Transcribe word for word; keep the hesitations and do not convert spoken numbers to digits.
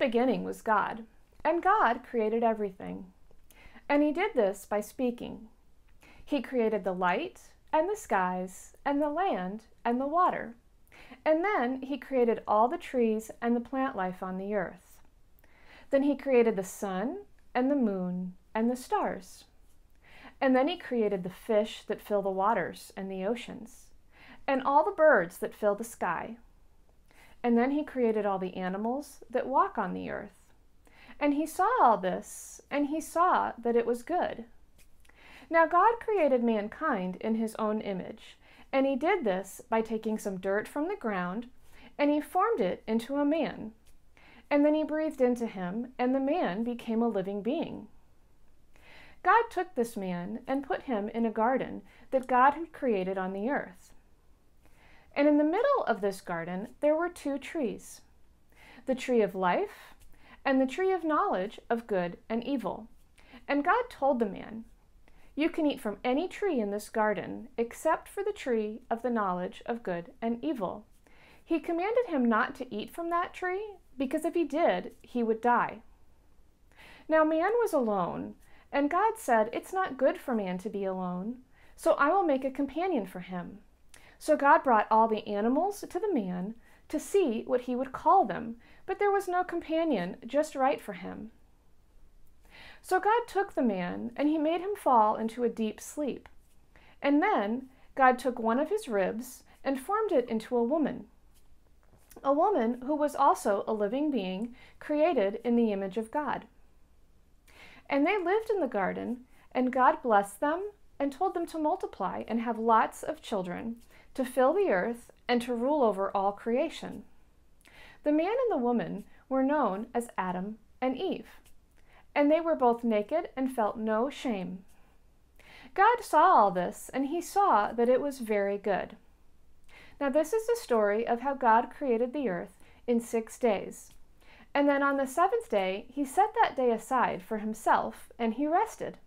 beginning was God, and God created everything. And he did this by speaking. He created the light, and the skies, and the land, and the water. And then he created all the trees and the plant life on the earth. Then he created the sun, and the moon, and the stars. And then he created the fish that fill the waters and the oceans, and all the birds that fill the sky. And then he created all the animals that walk on the earth. And he saw all this, and he saw that it was good. Now God created mankind in his own image, and he did this by taking some dirt from the ground, and he formed it into a man. And then he breathed into him, and the man became a living being. God took this man and put him in a garden that God had created on the earth. And in the middle of this garden, there were two trees, the tree of life and the tree of knowledge of good and evil. And God told the man, "You can eat from any tree in this garden except for the tree of the knowledge of good and evil." He commanded him not to eat from that tree, because if he did, he would die. Now man was alone, and God said, "It's not good for man to be alone, so I will make a companion for him." So God brought all the animals to the man to see what he would call them, but there was no companion just right for him. So God took the man, and he made him fall into a deep sleep. And then God took one of his ribs and formed it into a woman, a woman who was also a living being created in the image of God. And they lived in the garden, and God blessed them and told them to multiply and have lots of children, to fill the earth, and to rule over all creation. The man and the woman were known as Adam and Eve, and they were both naked and felt no shame. God saw all this, and he saw that it was very good. Now this is the story of how God created the earth in six days. And then on the seventh day, he set that day aside for himself, and he rested.